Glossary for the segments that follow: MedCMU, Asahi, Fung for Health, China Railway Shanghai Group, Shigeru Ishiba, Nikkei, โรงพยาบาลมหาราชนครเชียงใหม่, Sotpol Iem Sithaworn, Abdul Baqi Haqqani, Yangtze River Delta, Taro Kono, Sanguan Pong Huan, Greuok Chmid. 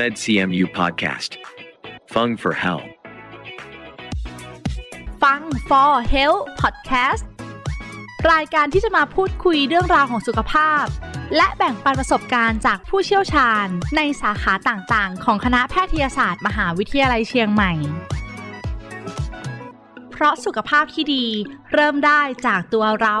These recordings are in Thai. MedCMU Podcast Fung for Health Fung for Health Podcast รายการที่จะมาพูดคุยเรื่องราวของสุขภาพและแบ่งปันประสบการณ์จากผู้เชี่ยวชาญในสาขาต่างๆของคณะแพทยศาสตร์มหาวิทยาลัยเชียงใหม่เพราะสุขภาพที่ดีเริ่มได้จากตัวเรา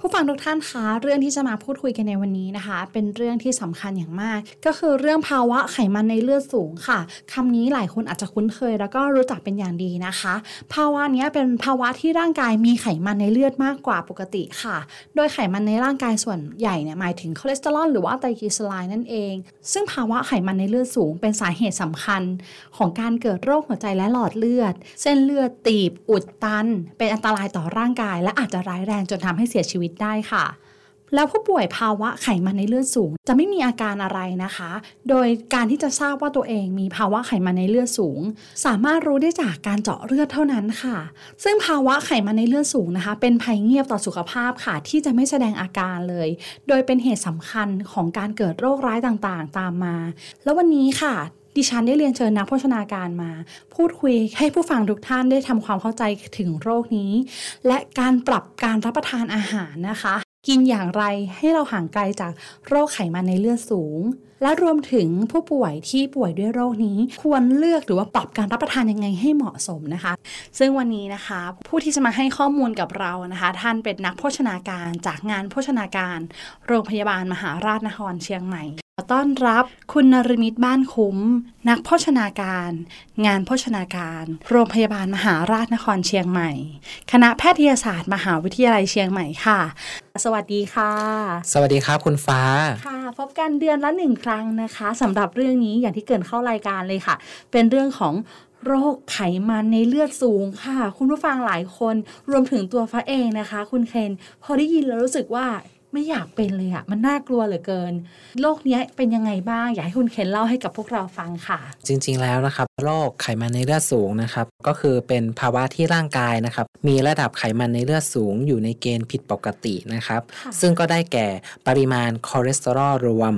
ผู้ฟังทุกท่านคะเรื่องที่จะมาพูดคุยกันในวันนี้นะคะเป็นเรื่องที่สำคัญอย่างมากก็คือเรื่องภาวะไขมันในเลือดสูงค่ะคำนี้หลายคนอาจจะคุ้นเคยแล้วก็รู้จักเป็นอย่างดีนะคะภาวะนี้เป็นภาวะที่ร่างกายมีไขมันในเลือดมากกว่าปกติค่ะโดยไขมันในร่างกายส่วนใหญ่เนี่ยหมายถึงคอเลสเตอรอลหรือว่าไตรกลีเซอไรด์นั่นเองซึ่งภาวะไขมันในเลือดสูงเป็นสาเหตุสำคัญของการเกิดโรคหัวใจและหลอดเลือดเส้นเลือดตีบอุดตันเป็นอันตรายต่อร่างกายและอาจจะร้ายแรงจนทำให้เสียชีวิตได้ค่ะแล้วผู้ป่วยภาวะไขมันในเลือดสูงจะไม่มีอาการอะไรนะคะโดยการที่จะทราบว่าตัวเองมีภาวะไขมันในเลือดสูงสามารถรู้ได้จากการเจาะเลือดเท่านั้นค่ะซึ่งภาวะไขมันในเลือดสูงนะคะเป็นภัยเงียบต่อสุขภาพค่ะที่จะไม่แสดงอาการเลยโดยเป็นเหตุสำคัญของการเกิดโรคร้ายต่างๆตามมาแล้ววันนี้ค่ะดิฉันได้เรียนเชิญนักโภชนาการมาพูดคุยให้ผู้ฟังทุกท่านได้ทำความเข้าใจถึงโรคนี้และการปรับการรับประทานอาหารนะคะกินอย่างไรให้เราห่างไกลจากโรคไขมันในเลือดสูงและรวมถึงผู้ป่วยที่ป่วยด้วยโรคนี้ควรเลือกหรือว่าปรับการรับประทานยังไงให้เหมาะสมนะคะซึ่งวันนี้นะคะผู้ที่จะมาให้ข้อมูลกับเรานะคะท่านเป็นนักโภชนาการจากงานโภชนาการโรงพยาบาลมหาราชนครเชียงใหม่ขอต้อนรับคุณนฤมิตบ้านคุ้มนักโภชนาการงานโภชนาการโรงพยาบาลมหาราชนครเชียงใหม่คณะแพทยศาสตร์มหาวิทยาลัยเชียงใหม่ค่ะสวัสดีค่ะสวัสดีครับคุณฟ้าค่ะพบกันเดือนละ1ครั้งนะคะสำหรับเรื่องนี้อย่างที่เกริ่นเข้ารายการเลยค่ะเป็นเรื่องของโรคไขมันในเลือดสูงค่ะคุณผู้ฟังหลายคนรวมถึงตัวฟ้าเองนะคะคุณเคนพอได้ยินแล้วรู้สึกว่าไม่อยากเป็นเลยอะมันน่ากลัวเหลือเกินโรคนี้เป็นยังไงบ้างอยากให้คุณเคนเล่าให้กับพวกเราฟังค่ะจริงๆแล้วนะครับโรคไขมันในเลือดสูงนะครับก็คือเป็นภาวะที่ร่างกายนะครับมีระดับไขมันในเลือดสูงอยู่ในเกณฑ์ผิดปกตินะครับซึ่งก็ได้แก่ปริมาณคอเลสเตอรอลรวม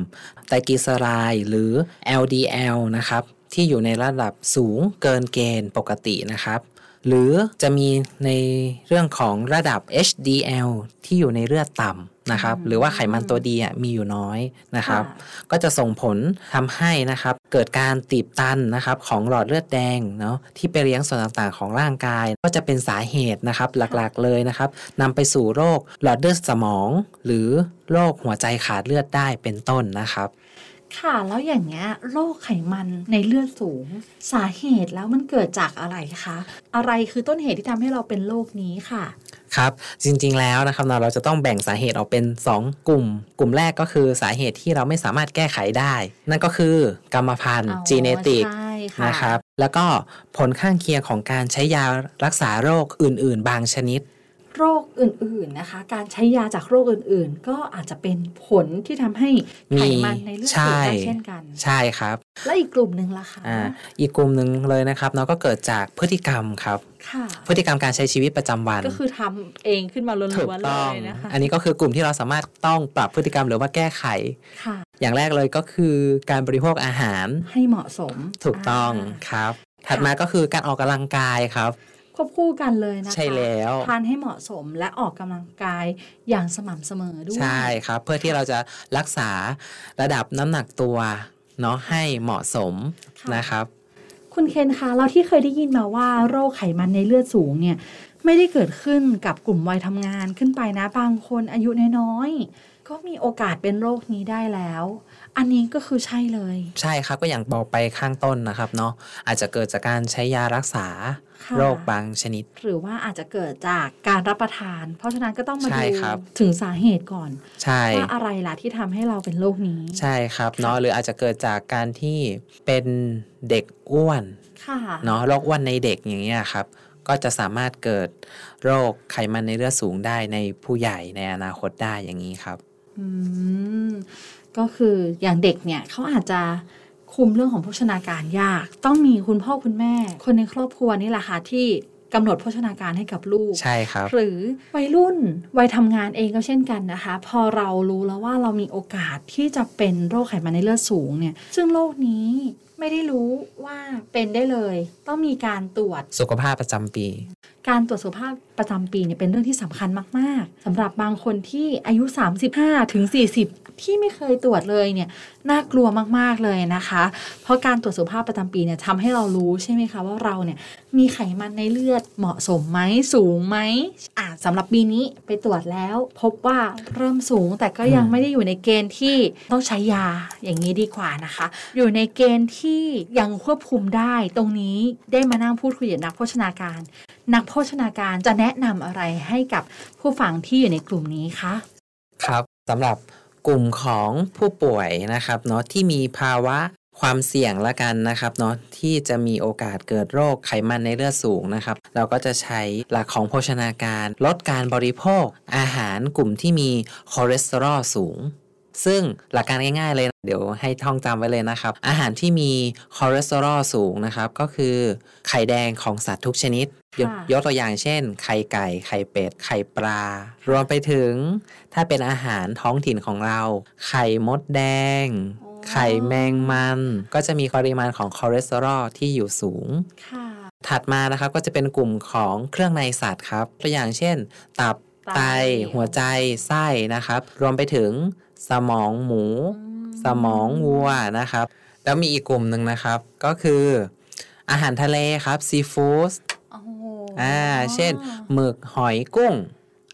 ไตรกลีเซอไรด์หรือ LDL นะครับที่อยู่ในระดับสูงเกินเกณฑ์ปกตินะครับหรือจะมีในเรื่องของระดับ HDL ที่อยู่ในเลือดต่ำนะครับหรือว่าไขมันตัวดีมีอยู่น้อยนะครับก็จะส่งผลทำให้นะครับเกิดการตีบตันนะครับของหลอดเลือดแดงเนาะที่ไปเลี้ยงส่วนต่างๆของร่างกายก็จะเป็นสาเหตุนะครับหลักๆเลยนะครับนำไปสู่โรคหลอดเลือดสมองหรือโรคหัวใจขาดเลือดได้เป็นต้นนะครับค่ะแล้วอย่างเงี้ยโรคไขมันในเลือดสูงสาเหตุแล้วมันเกิดจากอะไรคะอะไรคือต้นเหตุที่ทำให้เราเป็นโรคนี้ค่ะครับจริงๆแล้วนะครับเราจะต้องแบ่งสาเหตุออกเป็น2กลุ่มแรกก็คือสาเหตุที่เราไม่สามารถแก้ไขได้นั่นก็คือกรรมพันธุ์ genetic นะครับแล้วก็ผลข้างเคียงของการใช้ยารักษาโรคอื่นๆบางชนิดโรคอื่นๆนะคะการใช้ยาจากโรคอื่นๆก็อาจจะเป็นผลที่ทำให้ไขมันในเลือดสูงเช่นกันใช่ครับและอีกกลุ่มหนึ่งล่ะคะอีกกลุ่มหนึ่งเลยนะครับเราก็เกิดจากพฤติกรรมครับพฤติกรรมการใช้ชีวิตประจำวันก็คือทำเองขึ้นมาล้วนๆเลยนะคะอันนี้ก็คือกลุ่มที่เราสามารถต้องปรับพฤติกรรมหรือว่าแก้ไขอย่างแรกเลยก็คือการบริโภคอาหารให้เหมาะสมถูกต้องครับถัดมาก็คือการออกกำลังกายครับควบคู่กันเลยนะคะใช่แล้วทานให้เหมาะสมและออกกำลังกายอย่างสม่ำเสมอด้วยใช่ครับเพื่อที่เราจะรักษาระดับน้ำหนักตัวเนาะให้เหมาะสมนะครับคุณเคนคะเราที่เคยได้ยินมาว่าโรคไขมันในเลือดสูงเนี่ยไม่ได้เกิดขึ้นกับกลุ่มวัยทำงานขึ้นไปนะบางคนอายุน้อย ก็มีโอกาสเป็นโรคนี้ได้แล้วอันนี้ก็คือใช่เลยใช่ครับก็อย่างบอกไปข้างต้นนะครับเนาะอาจจะเกิดจากการใช้ยารักษาโรคบางชนิดหรือว่าอาจจะเกิดจากการรับประทานเพราะฉะนั้นก็ต้องมาดูถึงสาเหตุก่อนว่าอะไรล่ะที่ทำให้เราเป็นโรคนี้ใช่ครับเนาะหรืออาจจะเกิดจากการที่เป็นเด็กอ้วนเนาะโรคอ้วนในเด็กอย่างเงี้ยครับก็จะสามารถเกิดโรคไขมันในเลือดสูงได้ในผู้ใหญ่ในอนาคตได้อย่างนี้ครับก็คืออย่างเด็กเนี่ยเขาอาจจะคุมเรื่องของโภชนาการยากต้องมีคุณพ่อคุณแม่คนในครอบครัวนี่แหละค่ะที่กำหนดโภชนาการให้กับลูกใช่ครับหรือวัยรุ่นวัยทำงานเองก็เช่นกันนะคะพอเรารู้แล้วว่าเรามีโอกาสที่จะเป็นโรคไขมันในเลือดสูงเนี่ยซึ่งโรคนี้ไม่ได้รู้ว่าเป็นได้เลยต้องมีการตรวจสุขภาพประจำปีการตรวจสุขภาพประจำปีเนี่ยเป็นเรื่องที่สำคัญมากๆสำหรับบางคนที่อายุ35ถึง40ที่ไม่เคยตรวจเลยเนี่ยน่ากลัวมากๆเลยนะคะเพราะการตรวจสุขภาพประจำปีเนี่ยทำให้เรารู้ใช่ไหมคะว่าเราเนี่ยมีไขมันในเลือดเหมาะสมไหมสูงไหมสำหรับปีนี้ไปตรวจแล้วพบว่าเริ่มสูงแต่ก็ยังไม่ได้อยู่ในเกณฑ์ที่ต้องใช้ยาอย่างนี้ดีกว่านะคะอยู่ในเกณฑ์ที่ยังควบคุมได้ตรงนี้ได้มานั่งพูดคุยกับนักโภชนาการนักโภชนาการจะแนะนำอะไรให้กับผู้ฟังที่อยู่ในกลุ่มนี้คะครับสำหรับกลุ่มของผู้ป่วยนะครับเนาะที่มีภาวะความเสี่ยงละกันนะครับเนาะที่จะมีโอกาสเกิดโรคไขมันในเลือดสูงนะครับเราก็จะใช้หลักของโภชนาการลดการบริโภคอาหารกลุ่มที่มีคอเลสเตอรอลสูงซึ่งหลักการง่ายๆเลยเดี๋ยวให้ท่องจำไว้เลยนะครับอาหารที่มีคอเลสเตอรอลสูงนะครับก็คือไข่แดงของสัตว์ทุกชนิดยกตัวอย่างเช่นไข่ไก่ไข่เป็ดไข่ปลารวมไปถึงถ้าเป็นอาหารท้องถิ่นของเราไข่มดแดงไข่แมงมันก็จะมีปริมาณของคอเลสเตอรอลที่อยู่สูงถัดมานะครับก็จะเป็นกลุ่มของเครื่องในสัตว์ครับตัวอย่างเช่นตับไตหัวใจไส้นะครับรวมไปถึงสมองหมูสมองวัวนะครับแล้วมีอีกกลุ่มหนึ่งนะครับก็คืออาหารทะเลครับซีฟู้ดเช่นหมึกหอยกุ้ง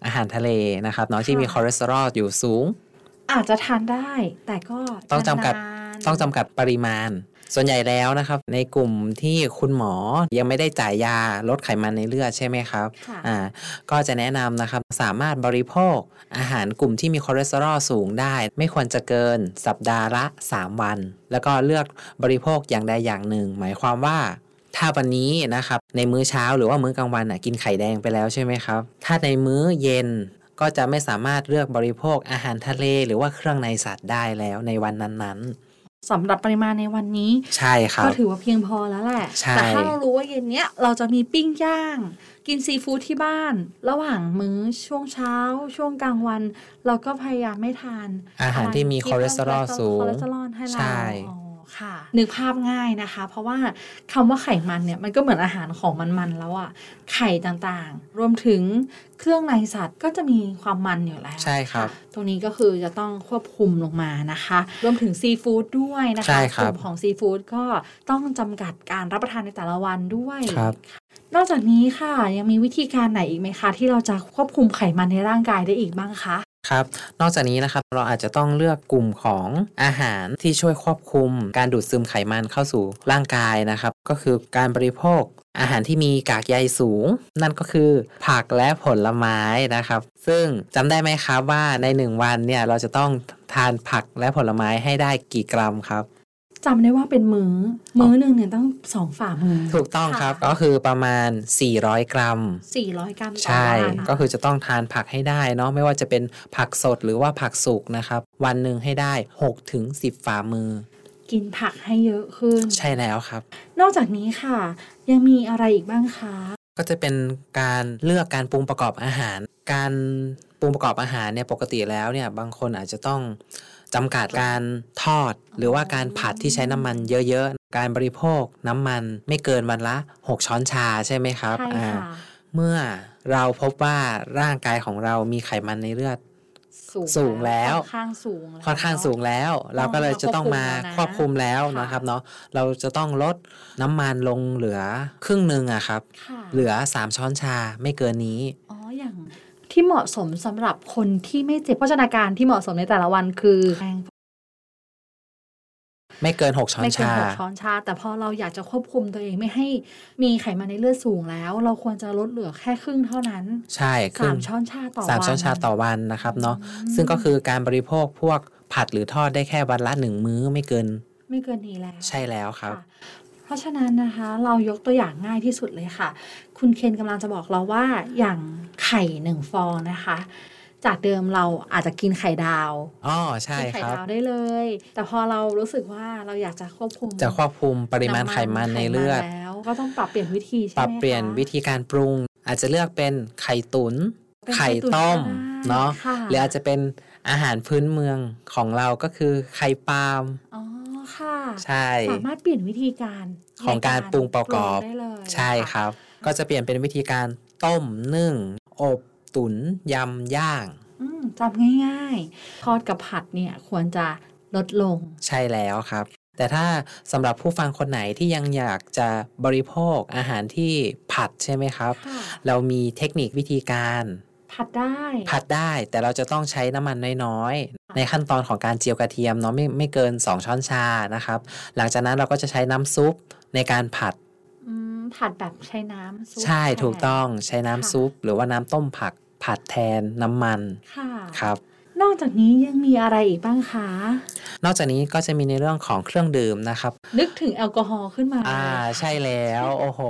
อาหารทะเลนะครับเนาะที่มีคอเลสเตอรอลอยู่สูงอาจจะทานได้แต่ก็ต้องจำกัดปริมาณส่วนใหญ่แล้วนะครับในกลุ่มที่คุณหมอยังไม่ได้จ่ายยาลดไขมันในเลือดใช่ไหมครับก็จะแนะนำนะครับสามารถบริโภคอาหารกลุ่มที่มีคอเลสเตอรอลสูงได้ไม่ควรจะเกินสัปดาห์ละ3วันแล้วก็เลือกบริโภคอย่างใดอย่างหนึ่งหมายความว่าถ้าวันนี้นะครับในมื้อเช้าหรือว่ามื้อกลางวันกินไข่แดงไปแล้วใช่ไหมครับถ้าในมื้อเย็นก็จะไม่สามารถเลือกบริโภคอาหารทะเลหรือว่าเครื่องในสัตว์ได้แล้วในวันนั้นๆสำหรับปริมาณในวันนี้ใช่ครับก็ถือว่าเพียงพอแล้วแหละแต่ถ้าเรารู้ว่าเย็นเนี้ยเราจะมีปิ้งย่างกินซีฟู้ดที่บ้านระหว่างมื้อช่วงเช้าช่วงกลางวันเราก็พยายามไม่ทานอาหารที่มีคอเลสเตอรอลสูงใช่นึกภาพง่ายนะคะเพราะว่าคำว่าไขมันเนี่ยมันก็เหมือนอาหารของมันๆแล้วอ่ะไข่ต่างๆรวมถึงเครื่องในสัตว์ก็จะมีความมันอยู่แล้วใช่ครับตรงนี้ก็คือจะต้องควบคุมลงมานะคะรวมถึงซีฟู้ดด้วยนะคะกลุ่มของซีฟู้ดก็ต้องจำกัดการรับประทานในแต่ละวันด้วยนอกจากนี้ค่ะยังมีวิธีการไหนอีกไหมคะที่เราจะควบคุมไขมันในร่างกายได้อีกบ้างคะครับนอกจากนี้นะครับเราอาจจะต้องเลือกกลุ่มของอาหารที่ช่วยควบคุมการดูดซึมไขมันเข้าสู่ร่างกายนะครับก็คือการบริโภคอาหารที่มีกากใยสูงนั่นก็คือผักและผลไม้นะครับซึ่งจำได้ไหมครับว่าใน1วันเนี่ยเราจะต้องทานผักและผลไม้ให้ได้กี่กรัมครับจำได้ว่าเป็นมื้อนึงเนี่ยต้อง2ฝ่ามือถูกต้องครับก็คือประมาณ400 กรัมใช่ก็คือจะต้องทานผักให้ได้เนาะไม่ว่าจะเป็นผักสดหรือว่าผักสุกนะครับวันหนึ่งให้ได้6ถึง10ฝ่ามือกินผักให้เยอะขึ้นใช่แล้วครับนอกจากนี้ค่ะยังมีอะไรอีกบ้างคะก็จะเป็นการเลือกการปรุงประกอบอาหารการปรุงประกอบอาหารเนี่ยปกติแล้วเนี่ยบางคนอาจจะต้องจำกัดการทอดหรือว่าการผัดที่ใช้น้ำมันเยอะๆการบริโภคน้ำมันไม่เกินวันละ6ช้อนชาใช่ไหมครับเมื่อเราพบว่าร่างกายของเรามีไขมันในเลือดสูงแล้วค่อนข้างสูงแล้วเราก็เลยจะต้องมาควบคุมแล้วนะครับเนาะเราจะต้องลดน้ำมันลงเหลือครึ่งนึงอะครับเหลือ3ช้อนชาไม่เกินนี้อย่าง ที่เหมาะสมสำหรับคนที่ไม่เจ็บโภชนาการที่เหมาะสมในแต่ละวันคือไม่เกิน6 ช้อนชาแต่พอเราอยากจะควบคุมตัวเองไม่ให้มีไขมันในเลือดสูงแล้วเราควรจะลดเหลือแค่ครึ่งเท่านั้นใช่3 ช้อนชาต่อวันนะครับเนาะซึ่งก็คือการบริโภคพวกผัดหรือทอดได้แค่วันละ1 มื้อไม่เกินนี้แล้วใช่แล้วครับเพราะฉะนั้นนะคะเรายกตัวอย่างง่ายที่สุดเลยค่ะคุณเคนกำลังจะบอกเราว่าอย่างไข่1 ฟองนะคะจากเดิมเราอาจจะกินไข่ดาวกินไข่ดาวได้เลยแต่พอเรารู้สึกว่าเราอยากจะควบคุมปริมาณไขมันในเลือดแล้วก็ต้องปรับเปลี่ยนวิธีใช่ไหมคะปรับเปลี่ยนวิธีการปรุงอาจจะเลือกเป็นไข่ตุ๋นไข่ต้มเนาะหรืออาจจะเป็นอาหารพื้นเมืองของเราก็คือไข่ปาล์มค่ะใช่สามารถเปลี่ยนวิธีการของการปรุงประกอบใช่ครับก็จะเปลี่ยนเป็นวิธีการต้มนึ่งอบตุ๋นยำย่างจำง่ายๆทอดกับผัดเนี่ยควรจะลดลงใช่แล้วครับแต่ถ้าสำหรับผู้ฟังคนไหนที่ยังอยากจะบริโภคอาหารที่ผัดใช่ไหมครับเรามีเทคนิควิธีการผัดได้แต่เราจะต้องใช้น้ำมันน้อยๆในขั้นตอนของการเจียวกระเทียมเนาะไม่เกิน2 ช้อนชานะครับหลังจากนั้นเราก็จะใช้น้ำซุปในการผัดแบบใช้น้ำซุปใช่ถูกต้องใช้น้ำซุปหรือว่าน้ำต้มผักผัดแทนน้ำมันครับนอกจากนี้ยังมีอะไรอีกบ้างคะนอกจากนี้ก็จะมีในเรื่องของเครื่องดื่มนะครับนึกถึงแอลกอฮอล์ขึ้นมาใช่แล้วโอ้โห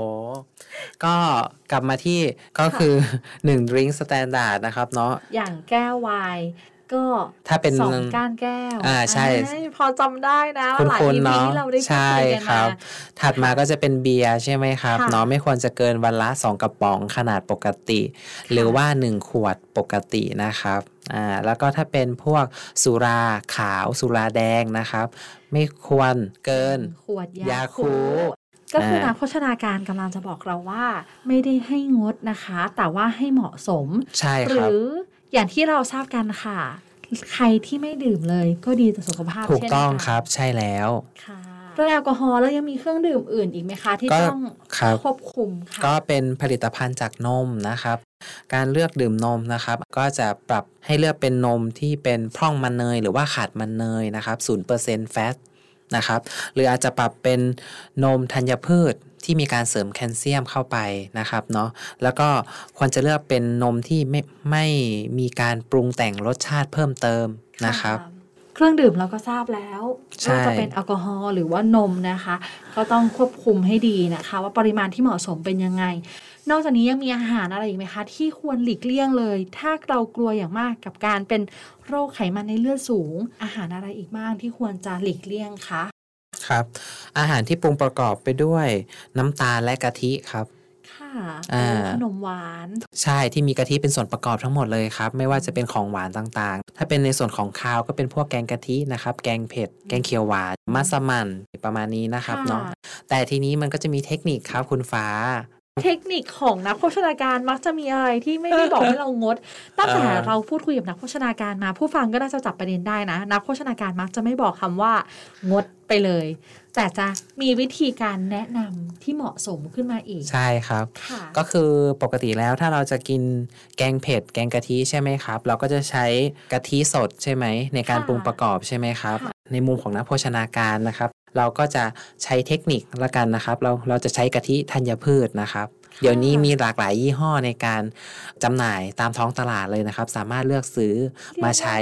ก็กลับมาที่ก็คือ1 drink standard นะครับเนาะอย่างแก้วไวน์ก็2 ก้านแก้วใช่พอจำได้นะหลายปีที่เราได้คุยกันมาถัดมาก็จะเป็นเบียร์ใช่ไหมครับเนาะไม่ควรจะเกินวันละ2 กระป๋องขนาดปกติหรือว่า1 ขวดปกตินะครับแล้วก็ถ้าเป็นพวกสุราขาวสุราแดงนะครับไม่ควรเกิน1 ขวดยาคูก็คือนักโภชนาการกำลังจะบอกเราว่าไม่ได้ให้งดนะคะแต่ว่าให้เหมาะสมใช่หรืออย่างที่เราทราบกันค่ะใครที่ไม่ดื่มเลยก็ดีต่อสุขภาพถูกต้องครับใช่แล้วค่ะแล้วแอลกอฮอล์แล้วยังมีเครื่องดื่มอื่นอีกไหมคะที่ต้องควบคุมค่ะก็เป็นผลิตภัณฑ์จากนมนะครับการเลือกดื่มนมนะครับก็จะปรับให้เลือกเป็นนมที่เป็นพร่องมันเนยหรือว่าขาดมันเนยนะครับ 0% แฟตนะครับหรืออาจจะปรับเป็นนมธัญพืชที่มีการเสริมแคลเซียมเข้าไปนะครับเนาะแล้วก็ควรจะเลือกเป็นนมที่ไม่มีการปรุงแต่งรสชาติเพิ่มเติมนะครับเครื่องดื่มเราก็ทราบแล้วว่าจะเป็นแอลกอฮอล์หรือว่านมนะคะก็ต้องควบคุมให้ดีนะคะว่าปริมาณที่เหมาะสมเป็นยังไงนอกจากนี้ยังมีอาหารอะไรอีกไหมคะที่ควรหลีกเลี่ยงเลยถ้าเรากลัวอย่างมากกับการเป็นโรคไขมันในเลือดสูงอาหารอะไรอีกบ้างที่ควรจะหลีกเลี่ยงคะครับอาหารที่ปรุงประกอบไปด้วยน้ำตาลและกะทิครับค่ะขนมหวานใช่ที่มีกะทิเป็นส่วนประกอบทั้งหมดเลยครับไม่ว่าจะเป็นของหวานต่างๆถ้าเป็นในส่วนของคาวก็เป็นพวกแกงกะทินะครับแกงเผ็ดแกงเขียวหวานมัสมั่นประมาณนี้นะครับเนาะแต่ทีนี้มันก็จะมีเทคนิคครับคุณฟ้าเทคนิคของนักโภชนาการมักจะมีอะไรที่ไม่ได้บอกให้เรางดตั้งแต่เราพูดคุยกับนักโภชนาการมาผู้ฟังก็น่าจะจับประเด็นได้นะนักโภชนาการมักจะไม่บอกคำว่างดไปเลยแต่จะมีวิธีการแนะนำที่เหมาะสมขึ้นมาอีกใช่ครับก็คือปกติแล้วถ้าเราจะกินแกงเผ็ดแกงกะทิใช่ไหมครับเราก็จะใช้กะทิสดใช่ไหมในการปรุงประกอบใช่ไหมครับในมุมของนักโภชนาการนะครับเราก็จะใช้เทคนิคละกันนะครับเราจะใช้กะทิธัญพืชนะครับเดี๋ยวนี้มีหลากหลายยี่ห้อในการจำหน่ายตามท้องตลาดเลยนะครับสามารถเลือกซื้อมาใช้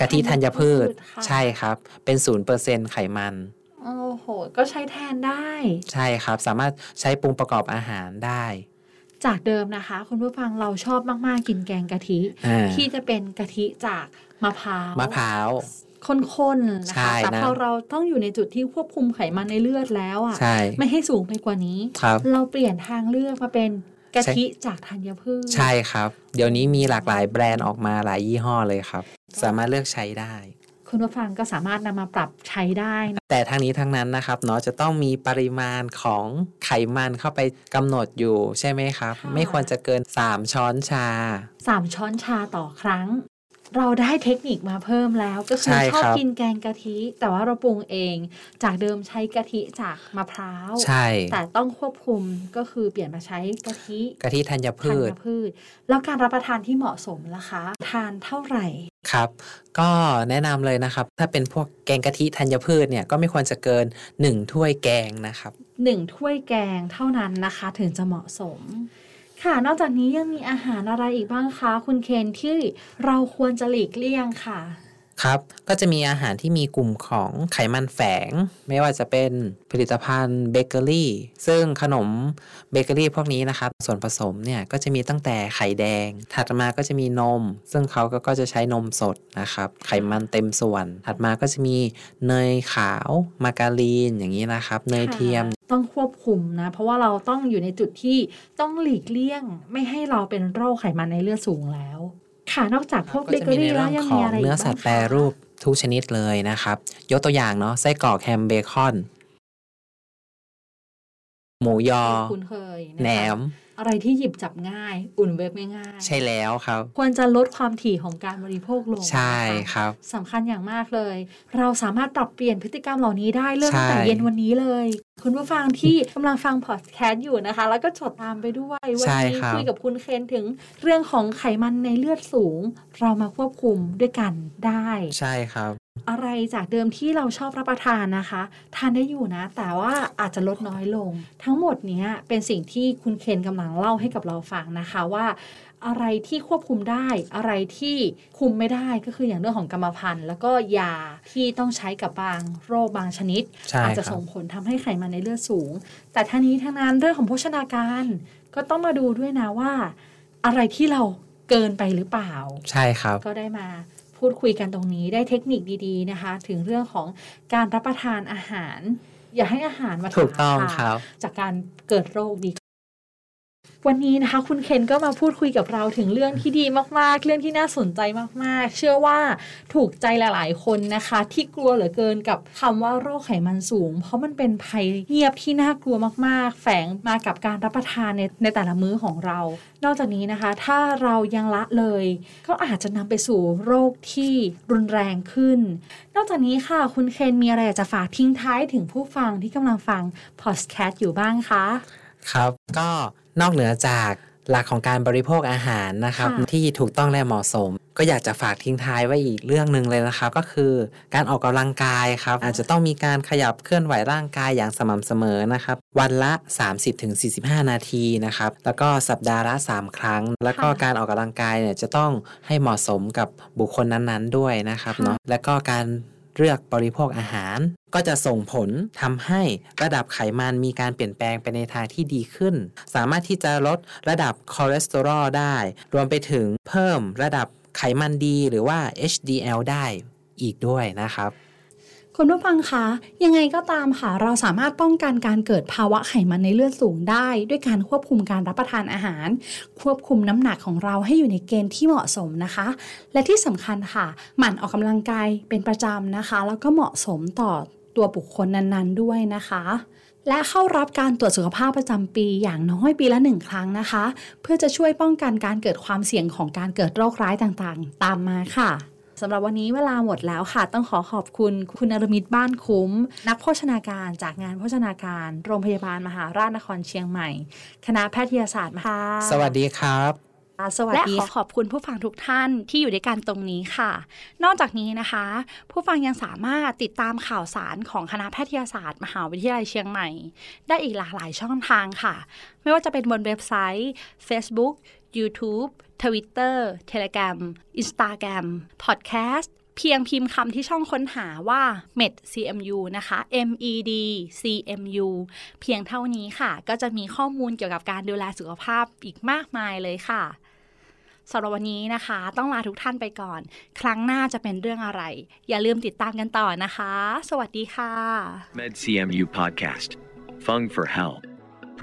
กะทิธัญพืชใช่ครับเป็น 0% ไขมันโอ้โหก็ใช้แทนได้ใช่ครับสามารถใช้ปรุงประกอบอาหารได้จากเดิมนะคะคุณผู้ฟังเราชอบมากๆกินแกงกะทิที่จะเป็นกะทิจากมะพร้าวข้นๆนะคะแต่พอเราต้องอยู่ในจุดที่ควบคุมไขมันในเลือดแล้วอ่ะไม่ให้สูงไปกว่านี้เราเปลี่ยนทางเลือกมาเป็นกะทิจากธัญพืชใช่ครับเดี๋ยวนี้มีหลากหลายแบรนด์ออกมาหลายยี่ห้อเลยครับสามารถเลือกใช้ได้คุณผู้ฟังก็สามารถนำมาปรับใช้ได้แต่ทั้งนี้ทั้งนั้นนะครับเนาะจะต้องมีปริมาณของไขมันเข้าไปกำหนดอยู่ใช่ไหมครับไม่ควรจะเกิน3 ช้อนชาต่อครั้ง เราได้เทคนิคมาเพิ่มแล้วก็คือชอบกินแกงกะทิแต่ว่าเราปรุงเองจากเดิมใช้กะทิจากมะพร้าวแต่ต้องควบคุมก็คือเปลี่ยนมาใช้กะทิธัญพืชแล้วการรับประทานที่เหมาะสมล่ะคะทานเท่าไหร่ครับก็แนะนำเลยนะครับถ้าเป็นพวกแกงกะทิธัญพืชเนี่ยก็ไม่ควรจะเกิน1ถ้วยแกงนะครับ1ถ้วยแกงเท่านั้นนะคะถึงจะเหมาะสมค่ะนอกจากนี้ยังมีอาหารอะไรอีกบ้างคะคุณเคนที่เราควรจะหลีกเลี่ยงค่ะครับก็จะมีอาหารที่มีกลุ่มของไขมันแฝงไม่ว่าจะเป็นผลิตภัณฑ์เบเกอรี่ซึ่งขนมเบเกอรี่พวกนี้นะครับส่วนผสมเนี่ยก็จะมีตั้งแต่ไข่แดงถัดมาก็จะมีนมซึ่งเขาก็จะใช้นมสดนะครับไขมันเต็มส่วนถัดมาก็จะมีเนยขาวมาการีนอย่างนี้นะครับเนยเทียมต้องควบคุมนะเพราะว่าเราต้องอยู่ในจุดที่ต้องหลีกเลี่ยงไม่ให้เราเป็นโรคไขมันในเลือดสูงแล้วค่ะนอกจากพวกเบเกอรี่แล้วยังมีอะไรเนื้อสัตว์แปรรูปทุกชนิดเลยนะครับยกตัวอย่างเนาะไส้กรอกแฮมเบคอนหมูยอแหนมอะไรที่หยิบจับง่ายอุ่นเวฟง่ายใช่แล้วครับควรจะลดความถี่ของการบริโภคลงใช่ครับสำคัญอย่างมากเลยเราสามารถปรับเปลี่ยนพฤติกรรมเหล่านี้ได้เริ่มตั้งแต่เย็นวันนี้เลยคุณผู้ฟังที่กำลังฟังพอดแคสต์อยู่นะคะแล้วก็จดตามไปด้วยวันนี้คุยกับคุณเคนถึงเรื่องของไขมันในเลือดสูงเรามาควบคุมด้วยกันได้ใช่ครับอะไรจากเดิมที่เราชอบรับประทานนะคะทานได้อยู่นะแต่ว่าอาจจะลดน้อยลงทั้งหมดนี้เป็นสิ่งที่คุณเคนกำลังเล่าให้กับเราฟังนะคะว่าอะไรที่ควบคุมได้อะไรที่คุมไม่ได้ก็คืออย่างเรื่องของกรรมพันธุ์แล้วก็ยาที่ต้องใช้กับบางโรคบางชนิดอาจจะส่งผลทำให้ไขมันในเลือดสูงแต่ทั้งนี้ทั้งนั้นเรื่องของโภชนาการก็ต้องมาดูด้วยนะว่าอะไรที่เราเกินไปหรือเปล่าใช่ครับก็ได้มาพูดคุยกันตรงนี้ได้เทคนิคดีๆนะคะถึงเรื่องของการรับประทานอาหารอย่าให้อาหารมาถูกต้องครับจากการเกิดโรคดีวันนี้นะคะคุณเคนก็มาพูดคุยกับเราถึงเรื่องที่ดีมากๆเรื่องที่น่าสนใจมากๆเชื่อว่าถูกใจหลายๆคนนะคะที่กลัวเหลือเกินกับคำว่าโรคไขมันสูงเพราะมันเป็นภัยเงียบที่น่ากลัวมากๆแฝงมากับการรับประทานในแต่ละมื้อของเรานอกจากนี้นะคะถ้าเรายังละเลยก็อาจจะนำไปสู่โรคที่รุนแรงขึ้นนอกจากนี้ค่ะคุณเคนมีอะไรจะฝากทิ้งท้ายถึงผู้ฟังที่กำลังฟังพอดแคสต์อยู่บ้างคะครับก็นอกเหนือจากหลักของการบริโภคอาหารนะครับที่ถูกต้องและเหมาะสมก็อยากจะฝากทิ้งท้ายไว้อีกเรื่องนึงเลยนะครับก็คือการออกกำลังกายครับอาจจะต้องมีการขยับเคลื่อนไหวร่างกายอย่างสม่ำเสมอนะครับวันละ 30-45 นาทีนะครับแล้วก็สัปดาห์ละ3 ครั้งแล้วก็การออกกำลังกายเนี่ยจะต้องให้เหมาะสมกับบุคคลนั้นๆด้วยนะครับเนาะแล้วก็การเลือกบริโภคอาหารก็จะส่งผลทำให้ระดับไขมันมีการเปลี่ยนแปลงไปในทางที่ดีขึ้นสามารถที่จะลดระดับคอเลสเตอรอลได้รวมไปถึงเพิ่มระดับไขมันดีหรือว่า HDL ได้อีกด้วยนะครับคุณผู้ฟังคะยังไงก็ตามค่ะเราสามารถป้องกันการเกิดภาวะไขมันในเลือดสูงได้ด้วยการควบคุมการรับประทานอาหารควบคุมน้ำหนักของเราให้อยู่ในเกณฑ์ที่เหมาะสมนะคะและที่สำคัญค่ะหมั่นออกกำลังกายเป็นประจำนะคะแล้วก็เหมาะสมต่อตัวบุคคลนั้นๆด้วยนะคะและเข้ารับการตรวจสุขภาพประจำปีอย่างน้อยปีละ1 ครั้งนะคะเพื่อจะช่วยป้องกันการเกิดความเสี่ยงของการเกิดโรคร้ายต่างๆตามมาค่ะสำหรับวันนี้เวลาหมดแล้วค่ะต้องขอบคุณคุณนฤมิตบ้านคุ้มนักโภชนาการจากงานโภชนาการโรงพยาบาลมหาราชนครเชียงใหม่คณะแพทยศาสตร์ค่ะสวัสดีครับและขอขอบคุณผู้ฟังทุกท่านที่อยู่ด้วยกันตรงนี้ค่ะนอกจากนี้นะคะผู้ฟังยังสามารถติดตามข่าวสารของคณะแพทยศาสตร์มหาวิทยาลัยเชียงใหม่ได้อีกหลากหลายช่องทางค่ะไม่ว่าจะเป็นบนเว็บไซต์ Facebook YouTube Twitter Telegram Instagram Podcast เพียงพิมพ์คำที่ช่องค้นหาว่า MedCMU นะคะ MEDCMU เพียงเท่านี้ค่ะก็จะมีข้อมูลเกี่ยวกับการดูแลสุขภาพอีกมากมายเลยค่ะสำหรับวันนี้นะคะต้องลาทุกท่านไปก่อนครั้งหน้าจะเป็นเรื่องอะไรอย่าลืมติดตามกันต่อนะคะสวัสดีค่ะ MedCMU Podcast Fung for Healthเพ